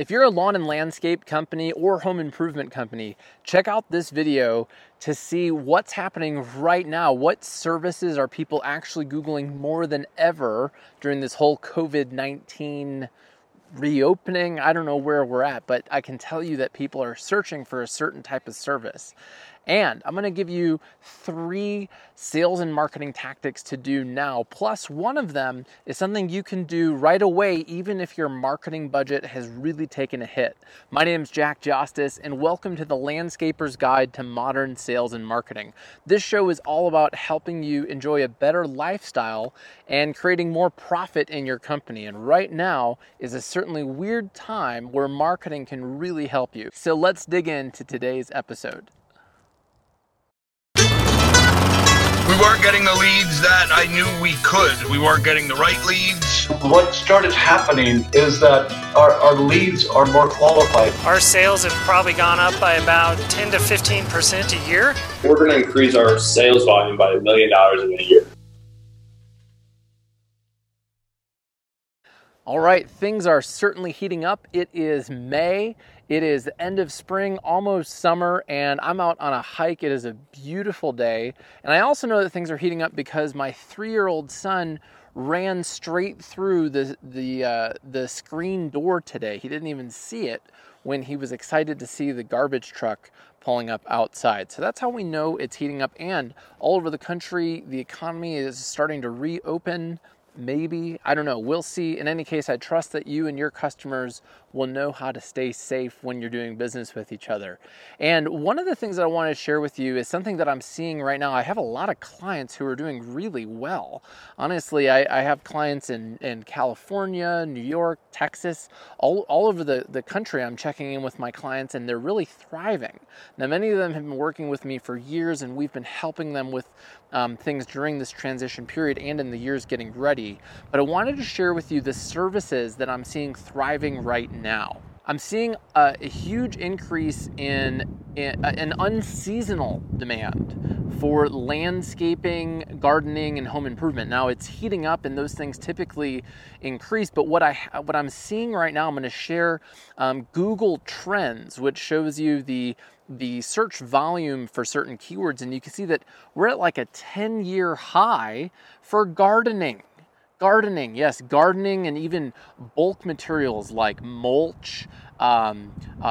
If you're a lawn and landscape company or home improvement company, check out this video to see what's happening right now. What services are people actually Googling more than ever during this whole COVID-19 reopening? I don't know where we're at, but I can tell you that people are searching for a certain type of service. And I'm going to give you 3 sales and marketing tactics to do now. Plus, one of them is something you can do right away, even if your marketing budget has really taken a hit. My name is Jack Jostis, and welcome to the Landscaper's Guide to Modern Sales and Marketing. This show is all about helping you enjoy a better lifestyle and creating more profit in your company. And right now is a certainly weird time where marketing can really help you. So let's dig into today's episode. We weren't getting the leads that I knew we could. We weren't getting the right leads. What started happening is that our leads are more qualified. Our sales have probably gone up by about 10 to 15% a year. We're going to increase our sales volume by $1 million in a year. All right, things are certainly heating up. It is May. It is the end of spring, almost summer, and I'm out on a hike. It is a beautiful day. And I also know that things are heating up because my 3-year-old son ran straight through the screen door today. He didn't even see it when he was excited to see the garbage truck pulling up outside. So that's how we know it's heating up. And all over the country, the economy is starting to reopen. Maybe, I don't know, we'll see. In any case, I trust that you and your customers will know how to stay safe when you're doing business with each other. And one of the things that I want to share with you is something that I'm seeing right now. I have a lot of clients who are doing really well. Honestly, I have clients in California, New York, Texas, all over the country. I'm checking in with my clients and they're really thriving. Now, many of them have been working with me for years and we've been helping them with things during this transition period and in the years getting ready. But I wanted to share with you the services that I'm seeing thriving right now. I'm seeing a huge increase in an unseasonal demand for landscaping, gardening, and home improvement. Now it's heating up and those things typically increase, but what I'm seeing right now, I'm going to share Google Trends, which shows you the search volume for certain keywords, and you can see that we're at like a 10-year high for gardening. Gardening, yes, gardening and even bulk materials like mulch.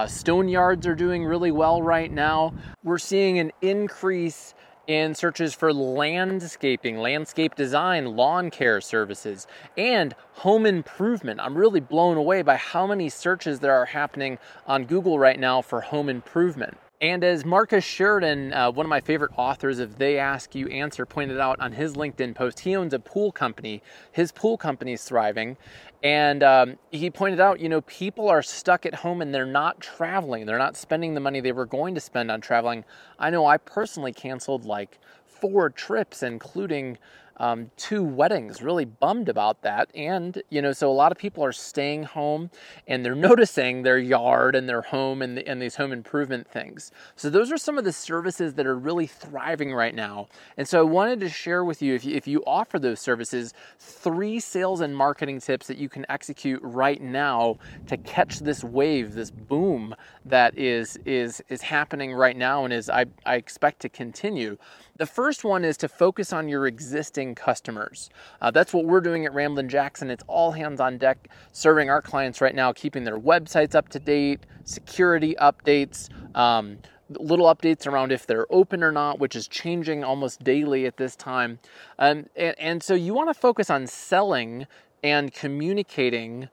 Stone yards are doing really well right now. We're seeing an increase in searches for landscaping, landscape design, lawn care services, and home improvement. I'm really blown away by how many searches there are happening on Google right now for home improvement. And as Marcus Sheridan, one of my favorite authors of They Ask, You Answer, pointed out on his LinkedIn post, he owns a pool company. His pool company is thriving. And he pointed out, people are stuck at home and they're not traveling. They're not spending the money they were going to spend on traveling. I know I personally canceled like 4 trips, including 2 weddings. Really bummed about that. And, so a lot of people are staying home and they're noticing their yard and their home and these home improvement things. So those are some of the services that are really thriving right now. And so I wanted to share with you, if you offer those services, 3 sales and marketing tips that you can execute right now to catch this wave, this boom that is happening right now and is, I expect to continue. The first one is to focus on your existing customers. That's what we're doing at Ramblin' Jackson. It's all hands on deck, serving our clients right now, keeping their websites up to date, security updates, little updates around if they're open or not, which is changing almost daily at this time. And so you want to focus on selling and communicating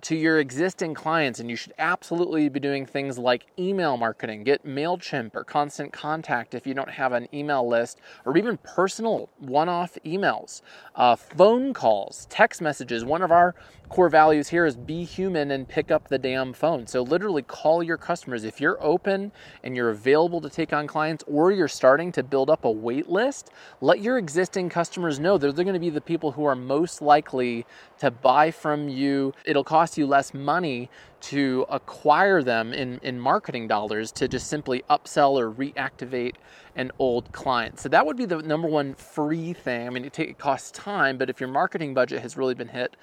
to your existing clients, and you should absolutely be doing things like email marketing. Get MailChimp or Constant Contact if you don't have an email list, or even personal one-off emails. Phone calls, text messages. One of our core values here is be human and pick up the damn phone. So literally call your customers. If you're open and you're available to take on clients, or you're starting to build up a wait list, let your existing customers know they're going to be the people who are most likely to buy from you. It'll cost you less money to acquire them in marketing dollars to just simply upsell or reactivate an old client. So that would be the number one free thing. I mean, it costs time, but if your marketing budget has really been hit,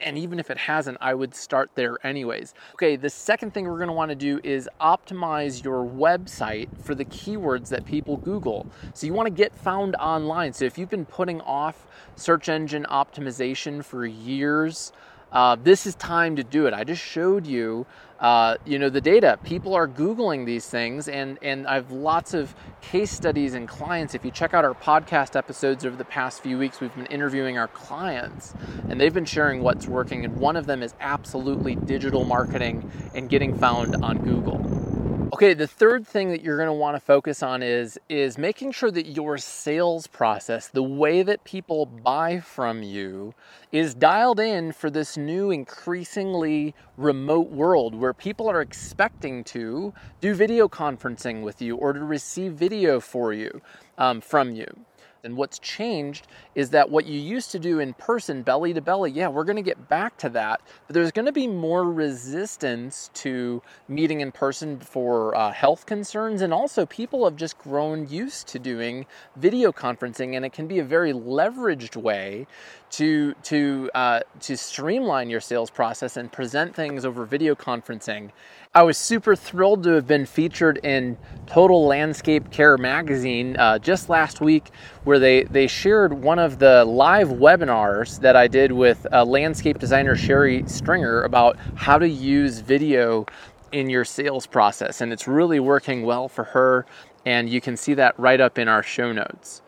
And even if it hasn't, I would start there anyways. Okay, the second thing we're going to want to do is optimize your website for the keywords that people Google. So you want to get found online. So if you've been putting off search engine optimization for years, this is time to do it. I just showed you, the data. People are Googling these things, and I've lots of case studies and clients. If you check out our podcast episodes over the past few weeks, we've been interviewing our clients, and they've been sharing what's working, and one of them is absolutely digital marketing and getting found on Google. Okay, the third thing that you're going to want to focus on is making sure that your sales process, the way that people buy from you, is dialed in for this new increasingly remote world where people are expecting to do video conferencing with you or to receive video from you. And what's changed is that what you used to do in person, belly to belly, yeah, we're going to get back to that, but there's going to be more resistance to meeting in person for health concerns, and also people have just grown used to doing video conferencing, and it can be a very leveraged way to streamline your sales process and present things over video conferencing. I was super thrilled to have been featured in Total Landscape Care magazine just last week, where they shared one of the live webinars that I did with landscape designer Sherry Stringer about how to use video in your sales process. And it's really working well for her, and you can see that right up in our show notes.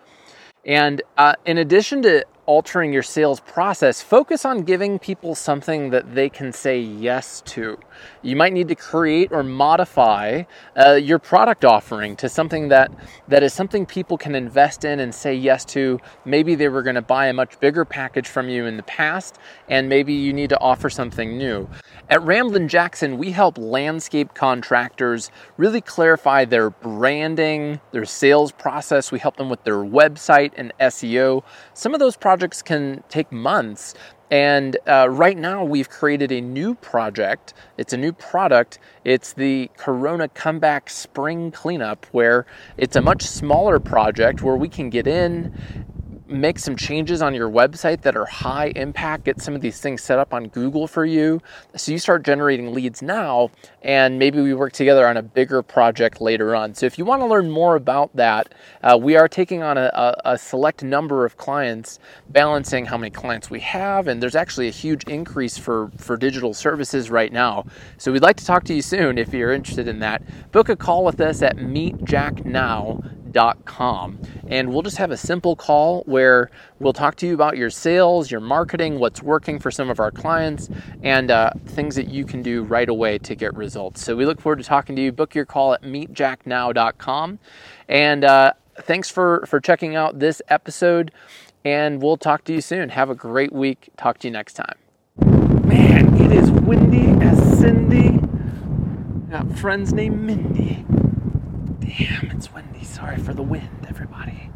And in addition to altering your sales process, focus on giving people something that they can say yes to. You might need to create or modify your product offering to something that is something people can invest in and say yes to. Maybe they were going to buy a much bigger package from you in the past, and maybe you need to offer something new. At Ramblin' Jackson, we help landscape contractors really clarify their branding, their sales process. We help them with their website and SEO. Some of those projects can take months, and right now we've created a new project. It's a new product. It's the Corona Comeback Spring Cleanup, where it's a much smaller project where we can get in, make some changes on your website that are high impact, get some of these things set up on Google for you, so you start generating leads now, and maybe we work together on a bigger project later on. So if you want to learn more about that, we are taking on a select number of clients, balancing how many clients we have, and there's actually a huge increase for digital services right now. So we'd like to talk to you soon if you're interested in that. Book a call with us at meetjacknow.com, and we'll just have a simple call where we'll talk to you about your sales, your marketing, what's working for some of our clients, and things that you can do right away to get results. So we look forward to talking to you. Book your call at meetjacknow.com, and thanks for checking out this episode, and we'll talk to you soon. Have a great week. Talk to you next time. Man, it is windy as Cindy. Got friends named Mindy. Damn, it's windy. Sorry for the wind, everybody.